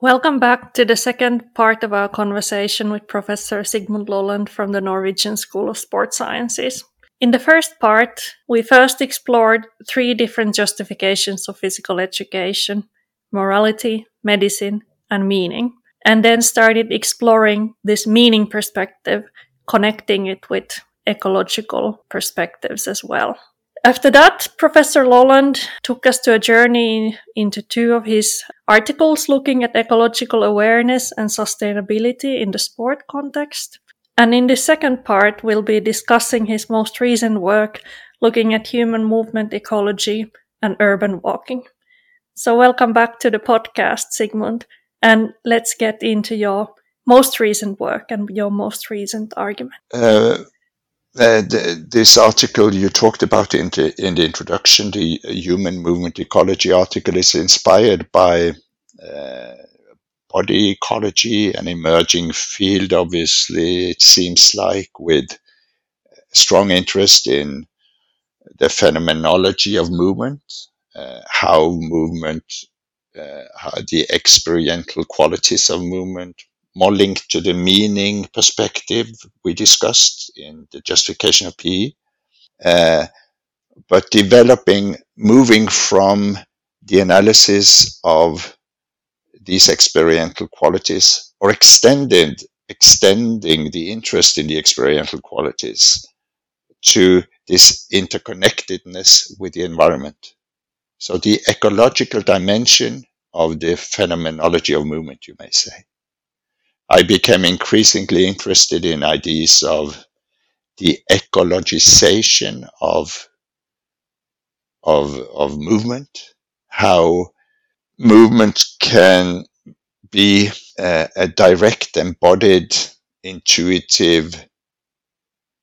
Welcome back to the second part of our conversation with Professor Sigmund Loland from the Norwegian School of Sports Sciences. In the first part, we first explored three different justifications of physical education: morality, medicine, and meaning, and then started exploring this meaning perspective, connecting it with ecological perspectives as well. After that, Professor Loland took us to a journey into two of his articles looking at ecological awareness and sustainability in the sport context. And in the second part, we'll be discussing his most recent work looking at human movement ecology and urban walking. So welcome back to the podcast, Sigmund, and let's get into your most recent work and your most recent argument. This article you talked about in the introduction, the Human Movement Ecology article, is inspired by body ecology, an emerging field, obviously, it seems like, with strong interest in the phenomenology of movement, how movement, how the experiential qualities of movement, more linked to the meaning perspective we discussed in the justification of PE, but moving from the analysis of these experiential qualities, or extending the interest in the experiential qualities to this interconnectedness with the environment. So the ecological dimension of the phenomenology of movement, you may say. I became increasingly interested in ideas of the ecologization of movement, how movement can be a direct, embodied, intuitive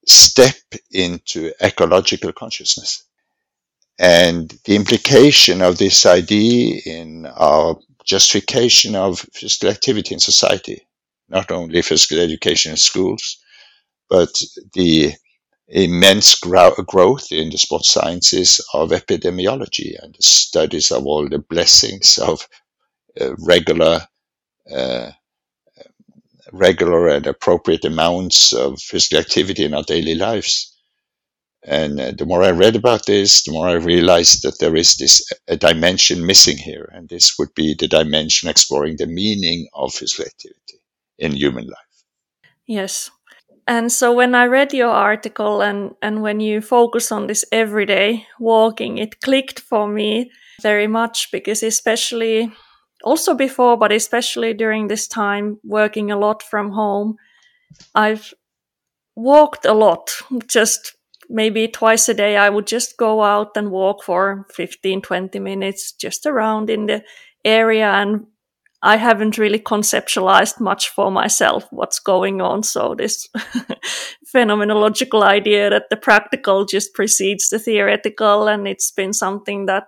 step into ecological consciousness. And the implication of this idea in our justification of physical activity in society. Not only physical education in schools, but the immense growth in the sports sciences of epidemiology and the studies of all the blessings of regular and appropriate amounts of physical activity in our daily lives. And the more I read about this, the more I realized that there is a dimension missing here, and this would be the dimension exploring the meaning of physical activity in human life. Yes. And so when I read your article and when you focus on this everyday walking, it clicked for me very much, because especially also before, but especially during this time, working a lot from home, I've walked a lot. Just maybe twice a day, I would just go out and walk for 15, 20 minutes just around in the area, and I haven't really conceptualized much for myself what's going on. So this phenomenological idea that the practical just precedes the theoretical, and it's been something that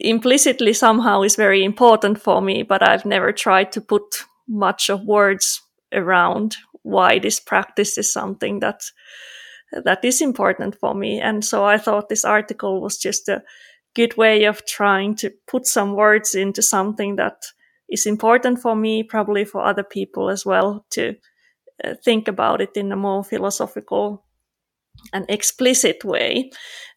implicitly somehow is very important for me, but I've never tried to put much of words around why this practice is something that is important for me. And so I thought this article was just a good way of trying to put some words into something that is important for me, probably for other people as well, to think about it in a more philosophical an explicit way.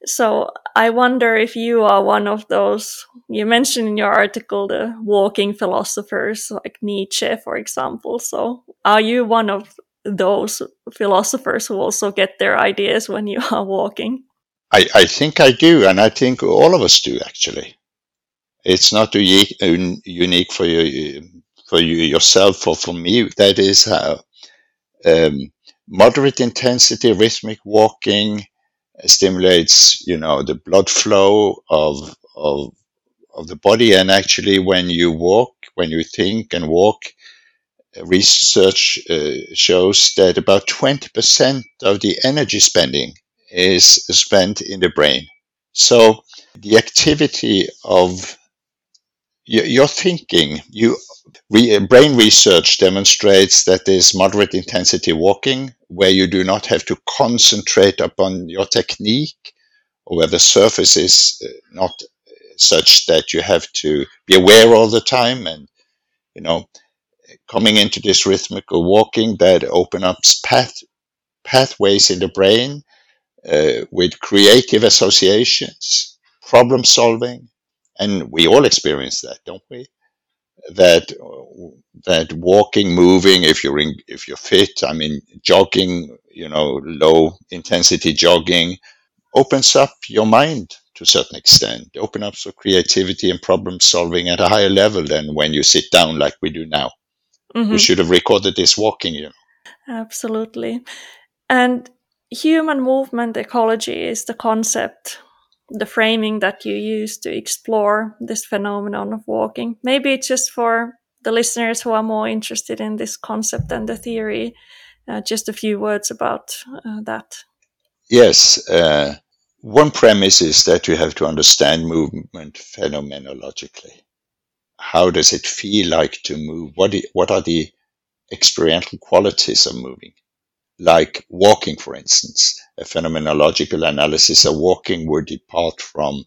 So I wonder if you are one of those. You mentioned in your article the walking philosophers like Nietzsche, for example. So are you one of those philosophers who also get their ideas when you are walking? I think I do, and I think all of us do, actually. It's not unique for you yourself or for me. That is how moderate intensity rhythmic walking stimulates, the blood flow of the body. And actually, when you walk, when you think and walk, research shows that about 20% of the energy spending is spent in the brain. So the activity of your thinking, brain research demonstrates that there's moderate intensity walking where you do not have to concentrate upon your technique or where the surface is not such that you have to be aware all the time. And, coming into this rhythmical walking that opens up pathways in the brain with creative associations, problem solving. And we all experience that, don't we? That walking, moving, if you're fit, jogging, low intensity jogging opens up your mind to a certain extent, opens up for creativity and problem solving at a higher level than when you sit down like we do now. Mm-hmm. We should have recorded this walking, Absolutely. And human movement ecology is the concept, the framing that you use to explore this phenomenon of walking. Maybe it's just for the listeners who are more interested in this concept and the theory, just a few words about that. Yes. One premise is that you have to understand movement phenomenologically. How does it feel like to move? What are the experiential qualities of moving? Like walking, for instance, a phenomenological analysis of walking would depart from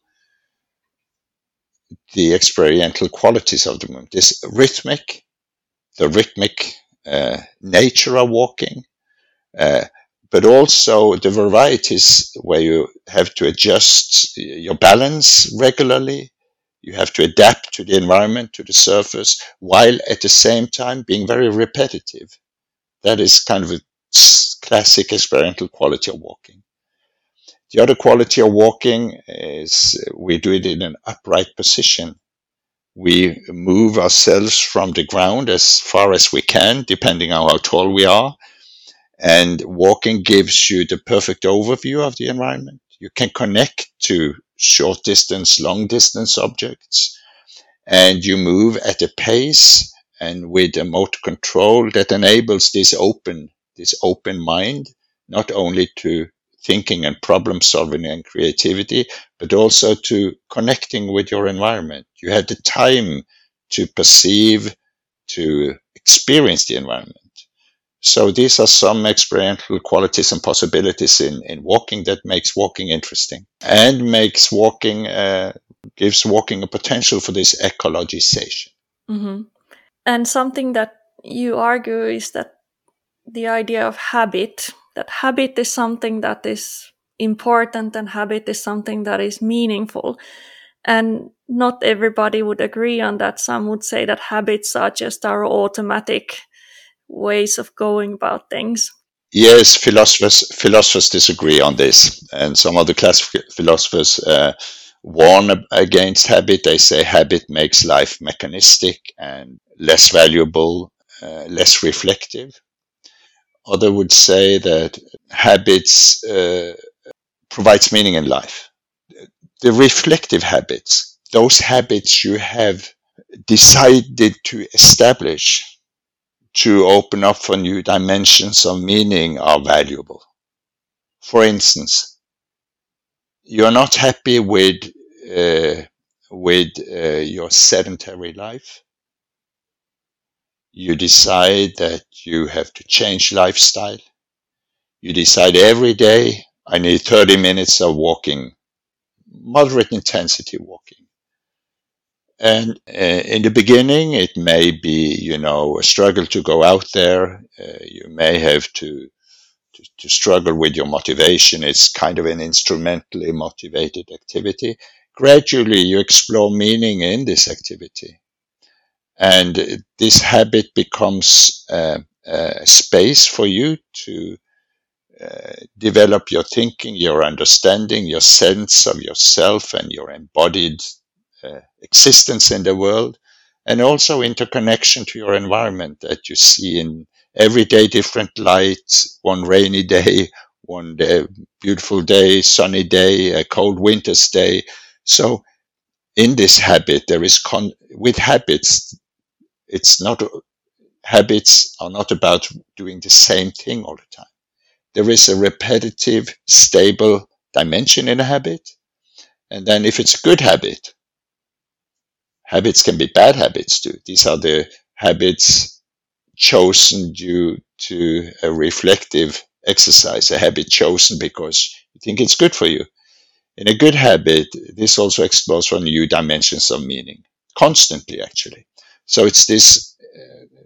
the experiential qualities of the movement. The rhythmic nature of walking, but also the varieties where you have to adjust your balance regularly. You have to adapt to the environment, to the surface, while at the same time being very repetitive. That is kind of a classic experiential quality of walking. The other quality of walking is we do it in an upright position. We move ourselves from the ground as far as we can, depending on how tall we are. And walking gives you the perfect overview of the environment. You can connect to short distance, long distance objects, and you move at a pace and with a motor control that enables this open mind, not only to thinking and problem solving and creativity, but also to connecting with your environment. You have the time to perceive, to experience the environment. So these are some experiential qualities and possibilities in walking that makes walking interesting and gives walking a potential for this ecologization. Mm-hmm. And something that you argue is that the idea of habit, that habit is something that is important and habit is something that is meaningful. And not everybody would agree on that. Some would say that habits are just our automatic ways of going about things. Yes, philosophers disagree on this. And some of the classic philosophers warn against habit. They say habit makes life mechanistic and less valuable, less reflective. Others would say that habits provides meaning in life. The reflective habits, those habits you have decided to establish to open up for new dimensions of meaning, are valuable. For instance, you're not happy with your sedentary life. You decide that you have to change lifestyle. You decide every day, I need 30 minutes of walking, moderate intensity walking. And in the beginning, it may be, a struggle to go out there. You may have to to struggle with your motivation. It's kind of an instrumentally motivated activity. Gradually, you explore meaning in this activity. And this habit becomes a space for you to develop your thinking, your understanding, your sense of yourself and your embodied existence in the world, and also interconnection to your environment that you see in every day, different lights, one rainy day, one day, beautiful day, sunny day, a cold winter's day. So in this habit, there is with habits, habits are not about doing the same thing all the time. There is a repetitive, stable dimension in a habit. And then if it's a good habit, habits can be bad habits too. These are the habits chosen due to a reflective exercise, a habit chosen because you think it's good for you. In a good habit, this also explores for new dimensions of meaning, constantly actually. So it's this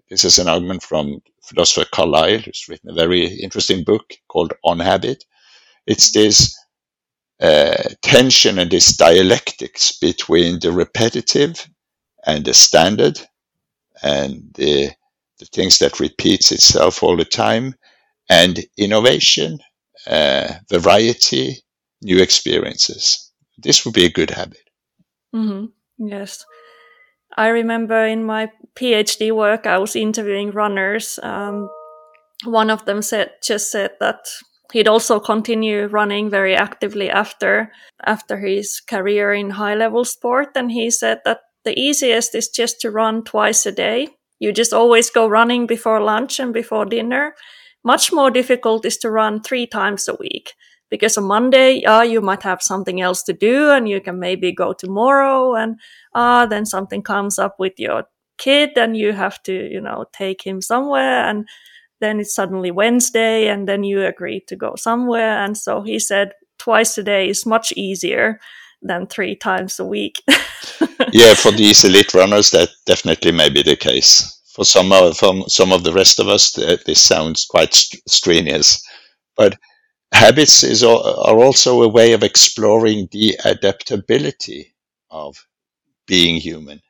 is an argument from philosopher Carlyle, who's written a very interesting book called On Habit. It's this tension and this dialectics between the repetitive and the standard and the things that repeats itself all the time, and innovation, variety, new experiences. This would be a good habit. Mm-hmm. Yes. I remember in my PhD work, I was interviewing runners. One of them said that he'd also continue running very actively after his career in high-level sport. And he said that the easiest is just to run twice a day. You just always go running before lunch and before dinner. Much more difficult is to run 3 times a week. Because on Monday, you might have something else to do and you can maybe go tomorrow, and then something comes up with your kid and you have to, take him somewhere, and then it's suddenly Wednesday and then you agree to go somewhere. And so he said 2 times a day is much easier than 3 times a week. Yeah, for these elite runners, that definitely may be the case. For some of the rest of us, this sounds quite strenuous, but habits are also a way of exploring the adaptability of being human.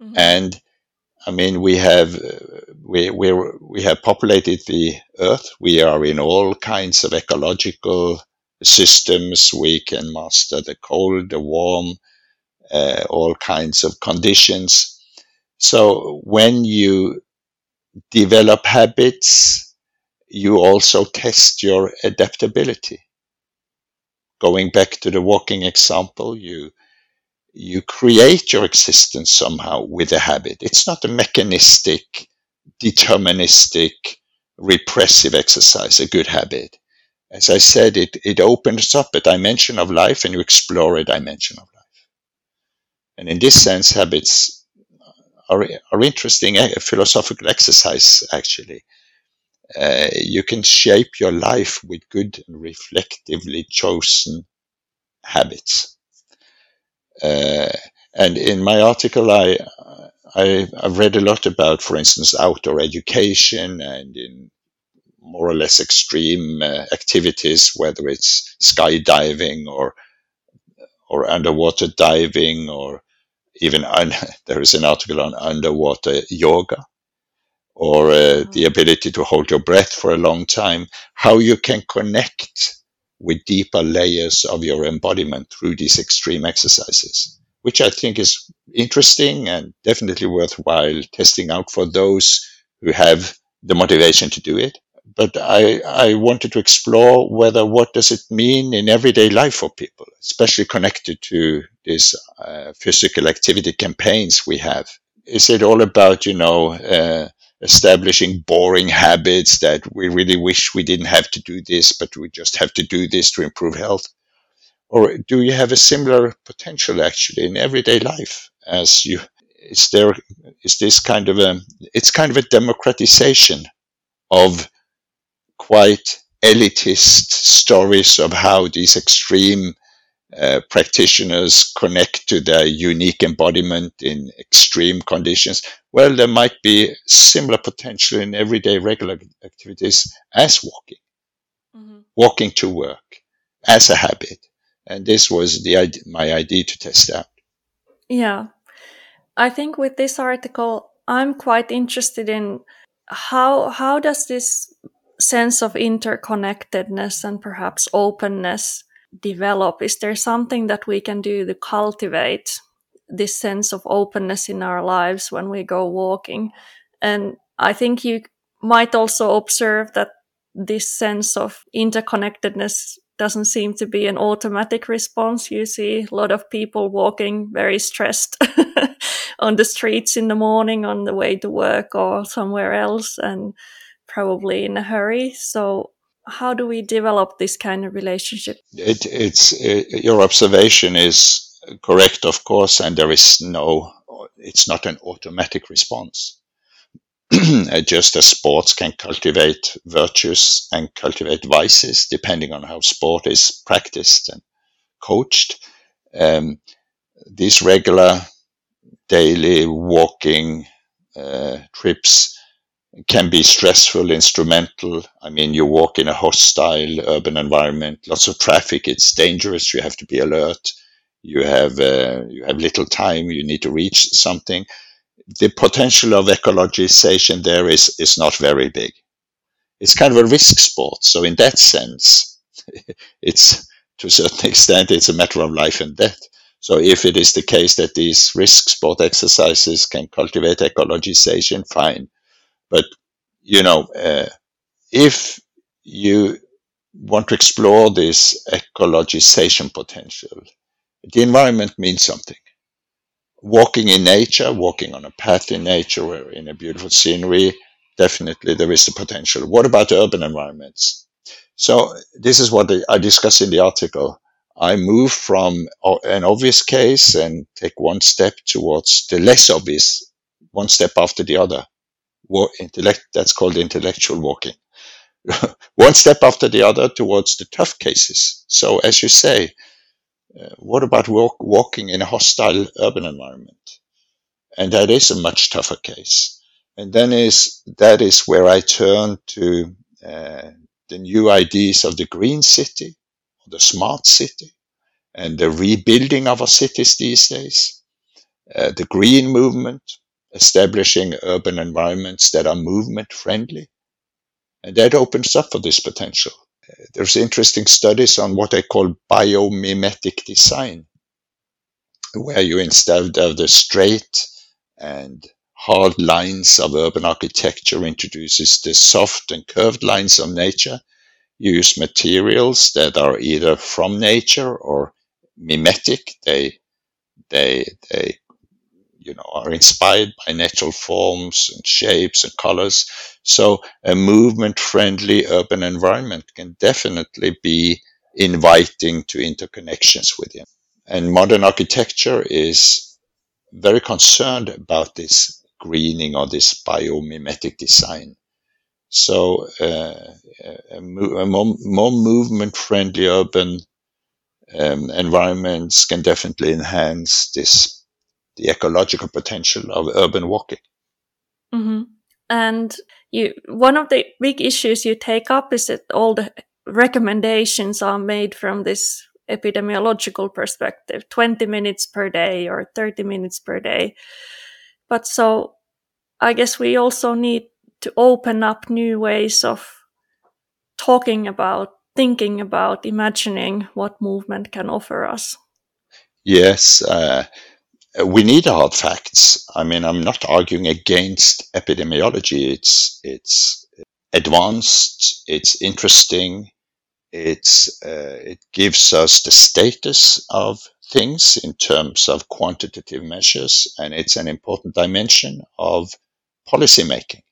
Mm-hmm. And I mean, we have populated the earth. We are in all kinds of ecological systems. We can master the cold, the warm, all kinds of conditions. So when you develop habits, you also test your adaptability. Going back to the walking example, you create your existence somehow with a habit. It's not a mechanistic, deterministic, repressive exercise, a good habit. As I said, it opens up a dimension of life and you explore a dimension of life. And in this sense, habits are interesting philosophical exercise, actually. You can shape your life with good and reflectively chosen habits. And in my article, I've read a lot about, for instance, outdoor education, and in more or less extreme activities, whether it's skydiving or underwater diving, or even there is an article on underwater yoga, or the ability to hold your breath for a long time, how you can connect with deeper layers of your embodiment through these extreme exercises, which I think is interesting and definitely worthwhile testing out for those who have the motivation to do it. But I wanted to explore what does it mean in everyday life for people, especially connected to these physical activity campaigns we have. Is it all about, establishing boring habits that we really wish we didn't have to do this, but we just have to do this to improve health? Or do you have a similar potential actually in everyday life? It's kind of a democratization of quite elitist stories of how these extreme practitioners connect to their unique embodiment in extreme conditions. Well, there might be similar potential in everyday regular activities as walking, walking to work as a habit. And this was my idea to test out. Yeah. I think with this article, I'm quite interested in how does this sense of interconnectedness and perhaps openness develop? Is there something that we can do to cultivate this sense of openness in our lives when we go walking? And I think you might also observe that this sense of interconnectedness doesn't seem to be an automatic response. You see a lot of people walking very stressed on the streets in the morning on the way to work or somewhere else, and probably in a hurry. So how do we develop this kind of relationship? Your observation is correct, of course, and it's not an automatic response. Just as sports can cultivate virtues and cultivate vices, depending on how sport is practiced and coached, these regular daily walking trips can be stressful, instrumental. I mean, you walk in a hostile urban environment, lots of traffic, it's dangerous, you have to be alert, you have little time, you need to reach something. The potential of ecologization there is not very big. It's kind of a risk sport. So in that sense, it's to a certain extent, it's a matter of life and death. So if it is the case that these risk sport exercises can cultivate ecologization, fine. But, if you want to explore this ecologization potential, the environment means something. Walking in nature, walking on a path in nature or in a beautiful scenery, definitely there is the potential. What about urban environments? So this is what I discuss in the article. I move from an obvious case and take one step towards the less obvious, one step after the other. That's called intellectual walking. One step after the other towards the tough cases. So as you say, what about walking in a hostile urban environment? And that is a much tougher case. And that is where I turn to the new ideas of the green city, the smart city, and the rebuilding of our cities these days, the green movement, establishing urban environments that are movement-friendly. And that opens up for this potential. There's interesting studies on what I call biomimetic design, where you instead of the straight and hard lines of urban architecture introduces the soft and curved lines of nature. You use materials that are either from nature or mimetic. They are inspired by natural forms and shapes and colors. So a movement-friendly urban environment can definitely be inviting to interconnections within. And modern architecture is very concerned about this greening or this biomimetic design. So more movement-friendly urban environments can definitely enhance the ecological potential of urban walking. Mm-hmm. And one of the big issues you take up is that all the recommendations are made from this epidemiological perspective, 20 minutes per day or 30 minutes per day. But so I guess we also need to open up new ways of talking about, thinking about, imagining what movement can offer us. Yes, we need hard facts. I mean, I'm not arguing against epidemiology. It's advanced. It's interesting. It gives us the status of things in terms of quantitative measures, and it's an important dimension of policy making.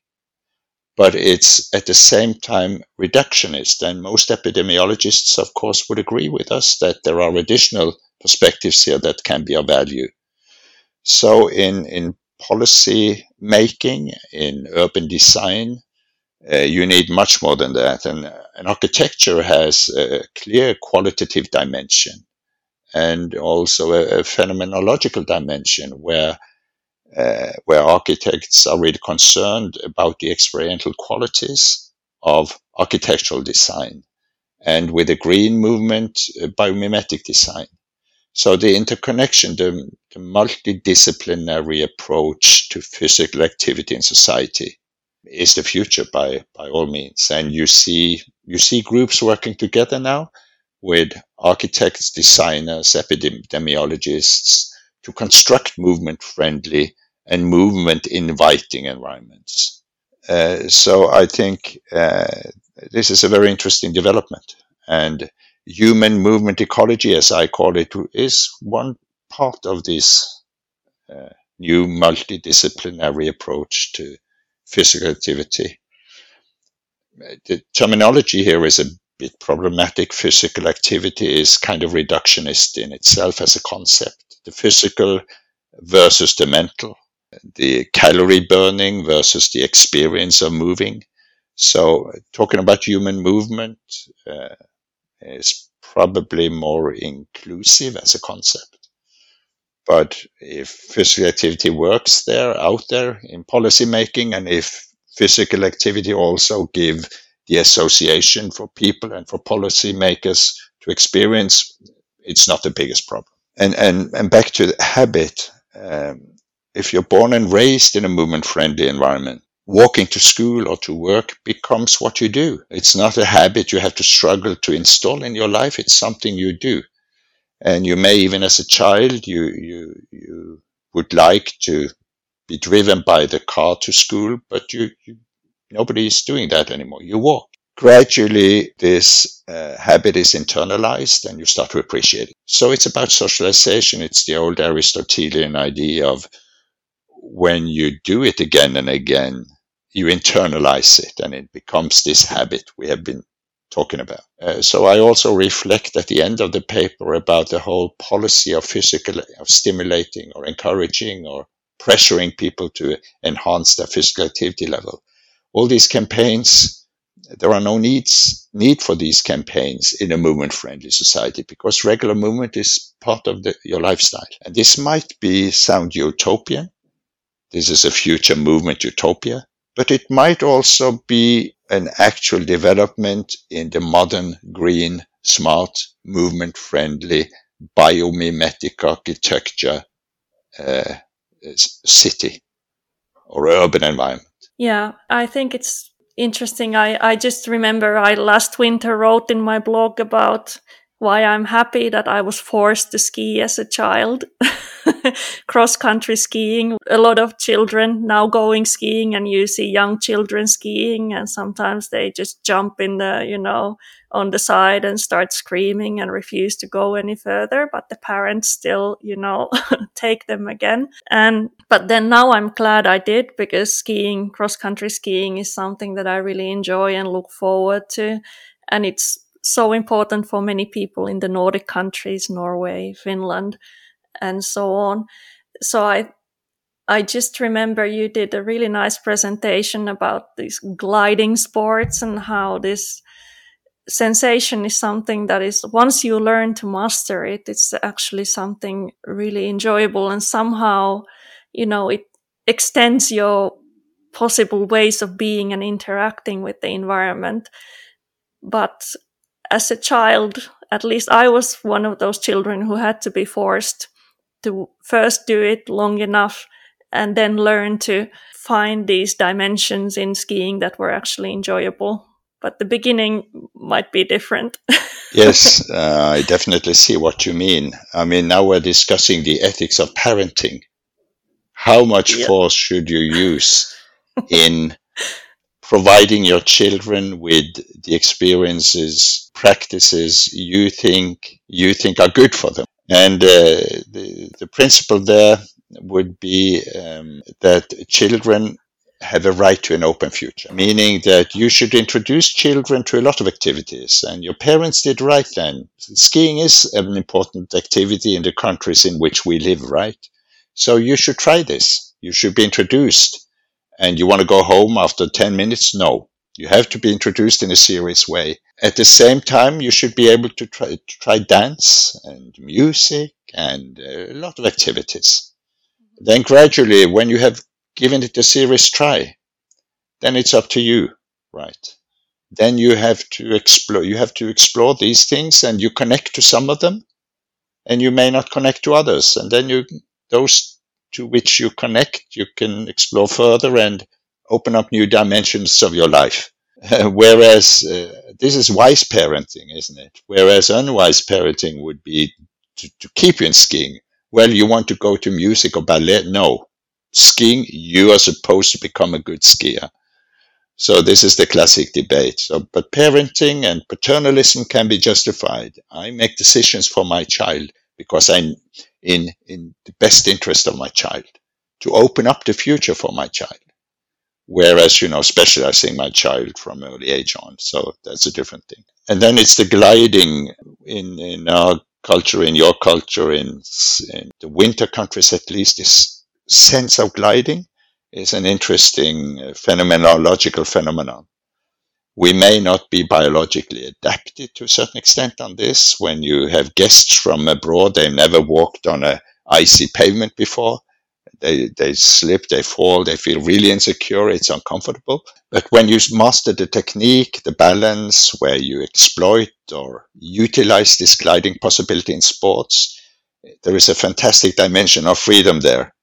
But it's at the same time reductionist, and most epidemiologists, of course, would agree with us that there are additional perspectives here that can be of value. So in policy making, in urban design, you need much more than that. And architecture has a clear qualitative dimension and also a phenomenological dimension where architects are really concerned about the experiential qualities of architectural design. and with the green movement, biomimetic design. So the interconnection, the multidisciplinary approach to physical activity in society is the future by all means. And you see groups working together now with architects, designers, epidemiologists to construct movement-friendly and movement-inviting environments. So I think this is a very interesting development. And human movement ecology, as I call it, is one part of this new multidisciplinary approach to physical activity. The terminology here is a bit problematic. Physical activity is kind of reductionist in itself as a concept. The physical versus the mental, the calorie burning versus the experience of moving. So talking about human movement is probably more inclusive as a concept. But if physical activity works out there in policymaking, and if physical activity also give the association for people and for policymakers to experience, it's not the biggest problem. And back to the habit, if you're born and raised in a movement-friendly environment, walking to school or to work becomes what you do. It's not a habit you have to struggle to install in your life. It's something you do. And you may even as a child, you would like to be driven by the car to school, but nobody is doing that anymore. You walk. Gradually, this habit is internalized and you start to appreciate it. So it's about socialization. It's the old Aristotelian idea of when you do it again and again, you internalize it and it becomes this habit we have been talking about. So I also reflect at the end of the paper about the whole policy of stimulating or encouraging or pressuring people to enhance their physical activity level. All these campaigns, there are no need for these campaigns in a movement-friendly society because regular movement is part of your lifestyle. And this might sound utopian. This is a future movement utopia, but it might also be an actual development in the modern, green, smart, movement-friendly, biomimetic architecture city or urban environment. Yeah, I think it's interesting. I just remember I last winter wrote in my blog about why I'm happy that I was forced to ski as a child. Cross-country skiing, a lot of children now going skiing, and you see young children skiing, and sometimes they just jump in the, on the side and start screaming and refuse to go any further, but the parents still, take them again. But then now I'm glad I did, because skiing, cross-country skiing, is something that I really enjoy and look forward to, and it's so important for many people in the Nordic countries, Norway, Finland, and so on. So I just remember you did a really nice presentation about these gliding sports and how this sensation is something that is, once you learn to master it, it's actually something really enjoyable. And somehow, it extends your possible ways of being and interacting with the environment. But as a child, at least I was one of those children who had to be forced to first do it long enough and then learn to find these dimensions in skiing that were actually enjoyable. But the beginning might be different. Yes, I definitely see what you mean. I mean, now we're discussing the ethics of parenting. How much force should you use in providing your children with the experiences, practices you think are good for them? And the principle there would be that children have a right to an open future, meaning that you should introduce children to a lot of activities. And your parents did right then. Skiing is an important activity in the countries in which we live, right? So you should try this. You should be introduced. And you want to go home after 10 minutes? No. You have to be introduced in a serious way. At the same time, you should be able to try dance and music and a lot of activities. Then gradually, when you have given it a serious try, then it's up to you, right? then you have to explore. You have to explore these things, and you connect to some of them, and you may not connect to others. And then those to which you connect, you can explore further and open up new dimensions of your life. Whereas this is wise parenting, isn't it? Whereas unwise parenting would be to keep you in skiing. Well, you want to go to music or ballet? No. Skiing, you are supposed to become a good skier. So this is the classic debate. But parenting and paternalism can be justified. I make decisions for my child because I'm in the best interest of my child, to open up the future for my child. Whereas, specializing my child from early age on. So that's a different thing. And then it's the gliding in our culture, in your culture, in the winter countries at least, this sense of gliding is an interesting phenomenological phenomenon. We may not be biologically adapted to a certain extent on this. When you have guests from abroad, they've never walked on an icy pavement before. They slip, they fall, they feel really insecure, it's uncomfortable. But when you master the technique, the balance, where you exploit or utilize this gliding possibility in sports, there is a fantastic dimension of freedom there.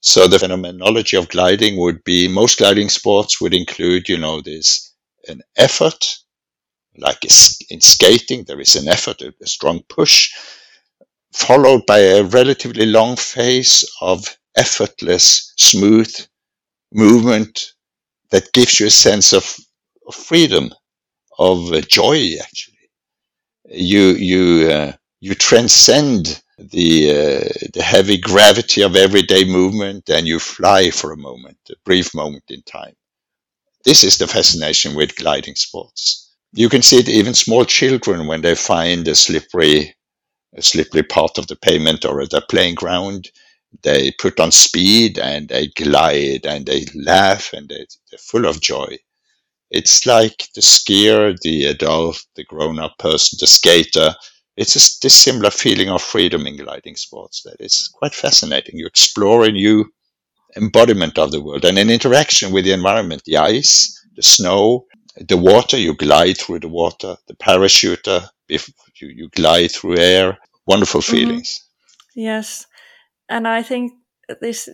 So the phenomenology of gliding would be, most gliding sports would include, there's an effort, like in skating, there is an effort, a strong push, followed by a relatively long phase of effortless, smooth movement that gives you a sense of freedom, of joy, actually. You transcend the heavy gravity of everyday movement, and you fly for a brief moment in time. This is the fascination with gliding sports. You can see it even small children when they find a slippery part of the pavement or at the playing ground. They put on speed and they glide and they laugh and they're full of joy. It's like the skier, the adult, the grown-up person, the skater. It's this similar feeling of freedom in gliding sports that is quite fascinating. You explore a new embodiment of the world and an interaction with the environment, the ice, the snow, the water. You glide through the water, the parachuter. If you glide through air, wonderful feelings. Mm-hmm. Yes, and I think this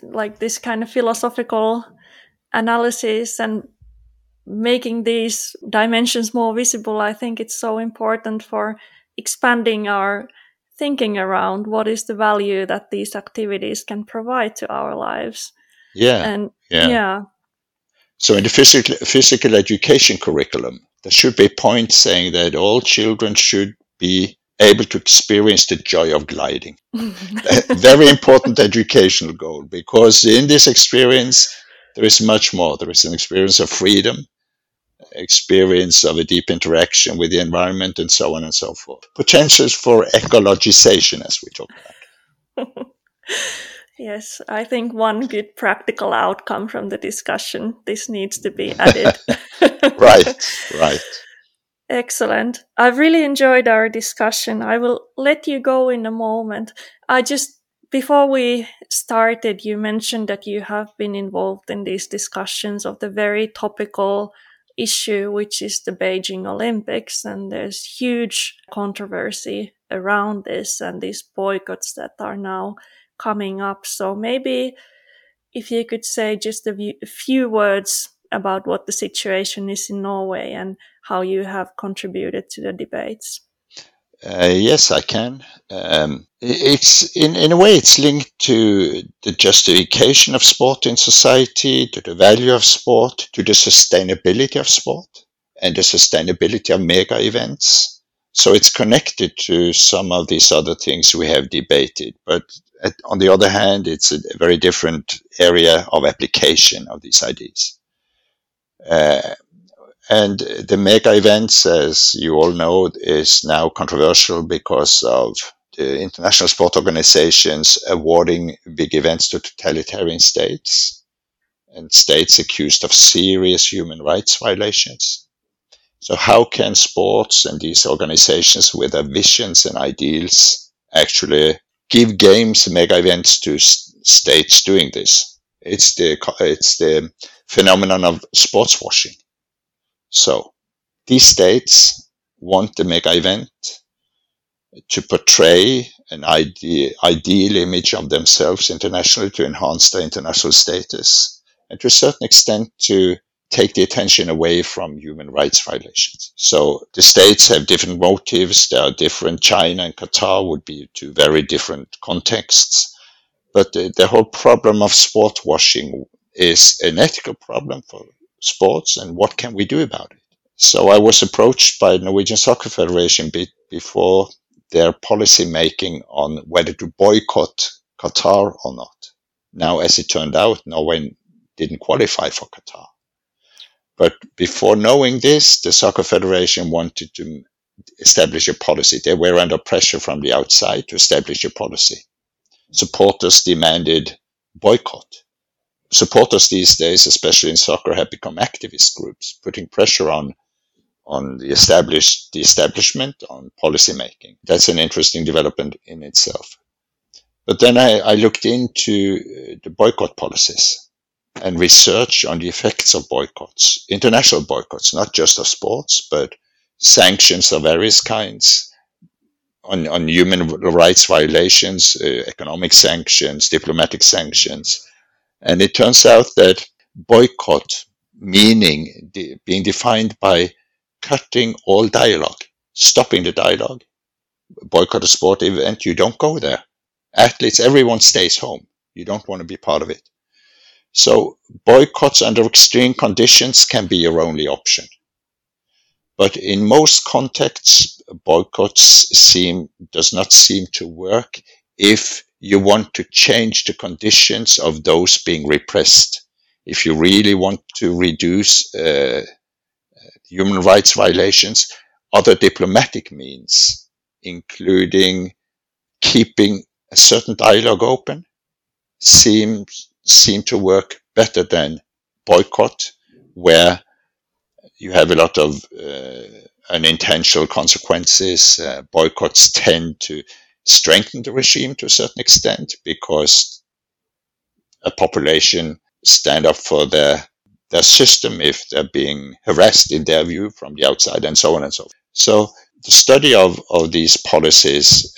kind of philosophical analysis and making these dimensions more visible, I think it's so important for expanding our thinking around what is the value that these activities can provide to our lives. Yeah. So in the physical education curriculum, there should be a point saying that all children should be able to experience the joy of gliding. Very important educational goal, because in this experience, there is much more. There is an experience of freedom, experience of a deep interaction with the environment, and so on and so forth. Potentials for ecologization, as we talk about. Yes, I think one good practical outcome from the discussion, this needs to be added. Right. Excellent. I've really enjoyed our discussion. I will let you go in a moment. Before we started, you mentioned that you have been involved in these discussions of the very topical issue, which is the Beijing Olympics, and there's huge controversy around this and these boycotts that are now coming up. So maybe if you could say just a few words about what the situation is in Norway and how you have contributed to the debates. Yes, I can. It's in a way, it's linked to the justification of sport in society, to the value of sport, to the sustainability of sport, and the sustainability of mega events. So it's connected to some of these other things we have debated, but on the other hand, it's a very different area of application of these ideas. And the mega events, as you all know, is now controversial because of the international sport organizations awarding big events to totalitarian states and states accused of serious human rights violations. So how can sports and these organizations with their visions and ideals actually give games, mega events to states doing this? It's the phenomenon of sports washing. So These states want the mega event to portray an ideal image of themselves internationally, to enhance their international status, and to a certain extent to take the attention away from human rights violations. So the states have different motives. There are different. China and Qatar would be two very different contexts. But the whole problem of sport washing is an ethical problem for sports, and what can we do about it? So I was approached by the Norwegian Soccer Federation before their policy making on whether to boycott Qatar or not. Now, as it turned out, Norway didn't qualify for Qatar. But before knowing this, the Soccer Federation wanted to establish a policy. They were under pressure from the outside to establish a policy. Supporters demanded boycott. Supporters these days, especially in soccer, have become activist groups, putting pressure on the establishment, on policymaking. That's an interesting development in itself. But then I looked into the boycott policies and research on the effects of boycotts, international boycotts, not just of sports, but sanctions of various kinds on human rights violations, economic sanctions, diplomatic sanctions. And it turns out that boycott, meaning being defined by cutting all dialogue, stopping the dialogue. Boycott a sport event, you don't go there. Athletes, everyone stays home. You don't want to be part of it. So boycotts under extreme conditions can be your only option. But in most contexts, boycotts does not seem to work if you want to change the conditions of those being repressed. If you really want to reduce human rights violations, other diplomatic means, including keeping a certain dialogue open, seem to work better than boycott, where you have a lot of unintentional consequences. Boycotts tend to strengthen the regime to a certain extent because a population stand up for their system if they're being harassed in their view from the outside, and so on and so forth. So the study of these policies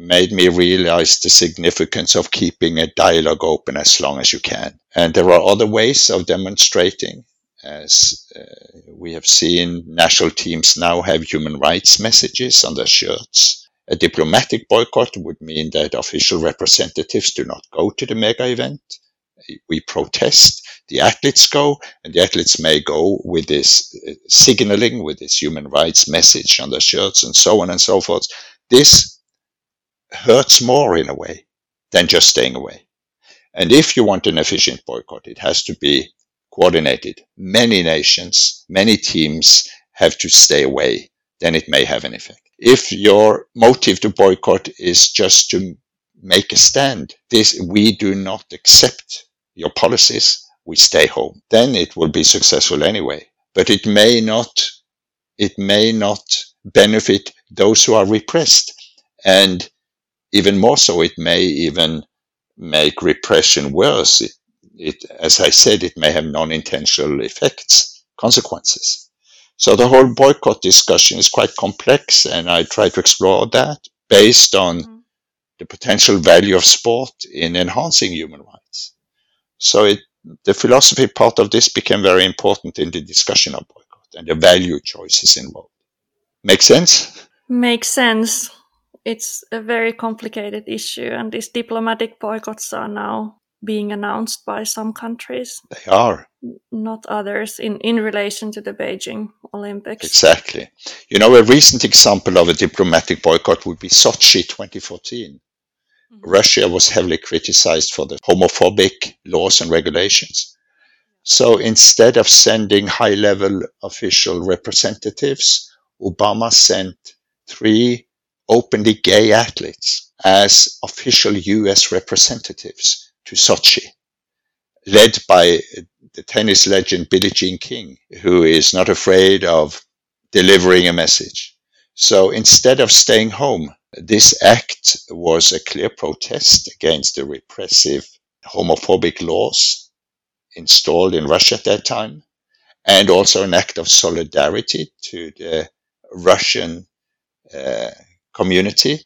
made me realize the significance of keeping a dialogue open as long as you can. And there are other ways of demonstrating. As we have seen, national teams now have human rights messages on their shirts. A diplomatic boycott would mean that official representatives do not go to the mega event. We protest, the athletes go, and the athletes may go with this signaling, with this human rights message on their shirts, and so on and so forth. This hurts more in a way than just staying away. And if you want an efficient boycott, it has to be coordinated. Many nations, many teams have to stay away. Then it may have an effect. If your motive to boycott is just to make a stand, we do not accept your policies, we stay home, then it will be successful anyway. But it may not benefit those who are repressed. And even more so, it may even make repression worse. It as I said, it may have non-intentional effects, consequences. So the whole boycott discussion is quite complex, and I try to explore that based on the potential value of sport in enhancing human rights. So the philosophy part of this became very important in the discussion of boycott and the value choices involved. Make sense? Makes sense. It's a very complicated issue, and these diplomatic boycotts are now being announced by some countries. They are. Not others in relation to the Beijing Olympics. Exactly. You know, a recent example of a diplomatic boycott would be Sochi 2014. Mm-hmm. Russia was heavily criticized for the homophobic laws and regulations. So instead of sending high-level official representatives, Obama sent 3 openly gay athletes as official U.S. representatives to Sochi, led by the tennis legend Billie Jean King, who is not afraid of delivering a message. So instead of staying home, this act was a clear protest against the repressive homophobic laws installed in Russia at that time, and also an act of solidarity to the Russian community,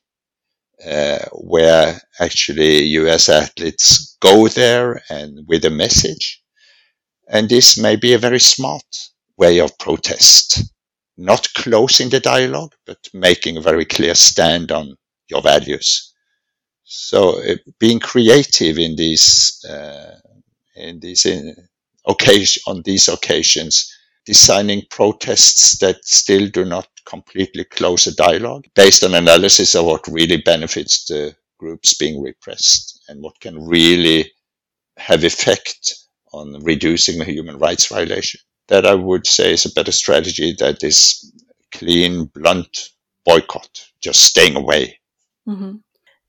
where actually US athletes go there and with a message. And this may be a very smart way of protest, not closing the dialogue, but making a very clear stand on your values. So being creative on these occasions, designing protests that still do not completely close a dialogue, based on analysis of what really benefits the groups being repressed and what can really have effect on reducing the human rights violation. That I would say is a better strategy than this clean, blunt boycott, just staying away. Mm-hmm.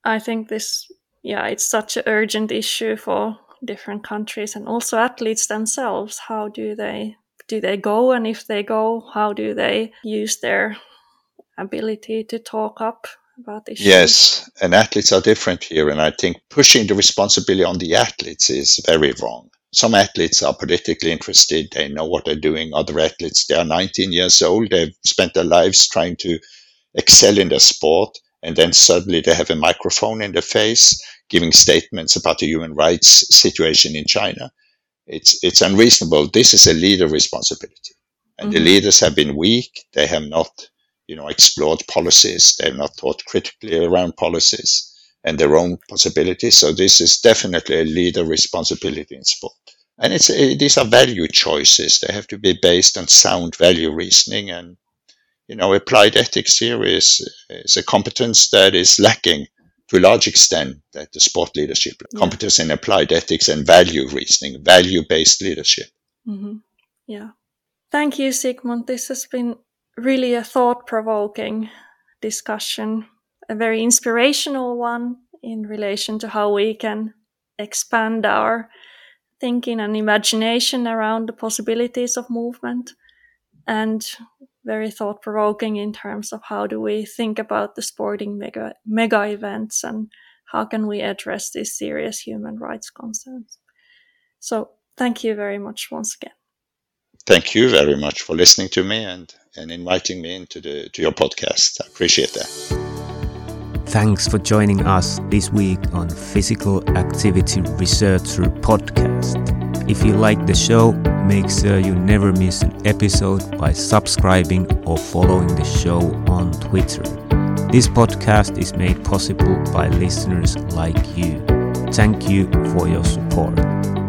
I think this, it's such an urgent issue for different countries and also athletes themselves. How do they go? And if they go, how do they use their ability to talk up about issues? Yes, and athletes are different here. And I think pushing the responsibility on the athletes is very wrong. Some athletes are politically interested. They know what they're doing. Other athletes, they are 19 years old. They've spent their lives trying to excel in their sport. And then suddenly they have a microphone in their face, giving statements about the human rights situation in China. It's unreasonable. This is a leader responsibility. And the leaders have been weak. They have not, explored policies. They have not thought critically around policies and their own possibilities. So this is definitely a leader responsibility in sport. And these are value choices. They have to be based on sound value reasoning. And, applied ethics here is a competence that is lacking to a large extent that the sport leadership, competence in applied ethics and value reasoning, value-based leadership. Mm-hmm. Yeah. Thank you, Sigmund. This has been really a thought-provoking discussion, a very inspirational one in relation to how we can expand our thinking and imagination around the possibilities of movement, and very thought-provoking in terms of how do we think about the sporting mega events and how can we address these serious human rights concerns. So thank you very much once again. Thank you very much for listening to me and inviting me to your podcast. I appreciate that. Thanks for joining us this week on Physical Activity Researcher Podcast. If you like the show, make sure you never miss an episode by subscribing or following the show on Twitter. This podcast is made possible by listeners like you. Thank you for your support.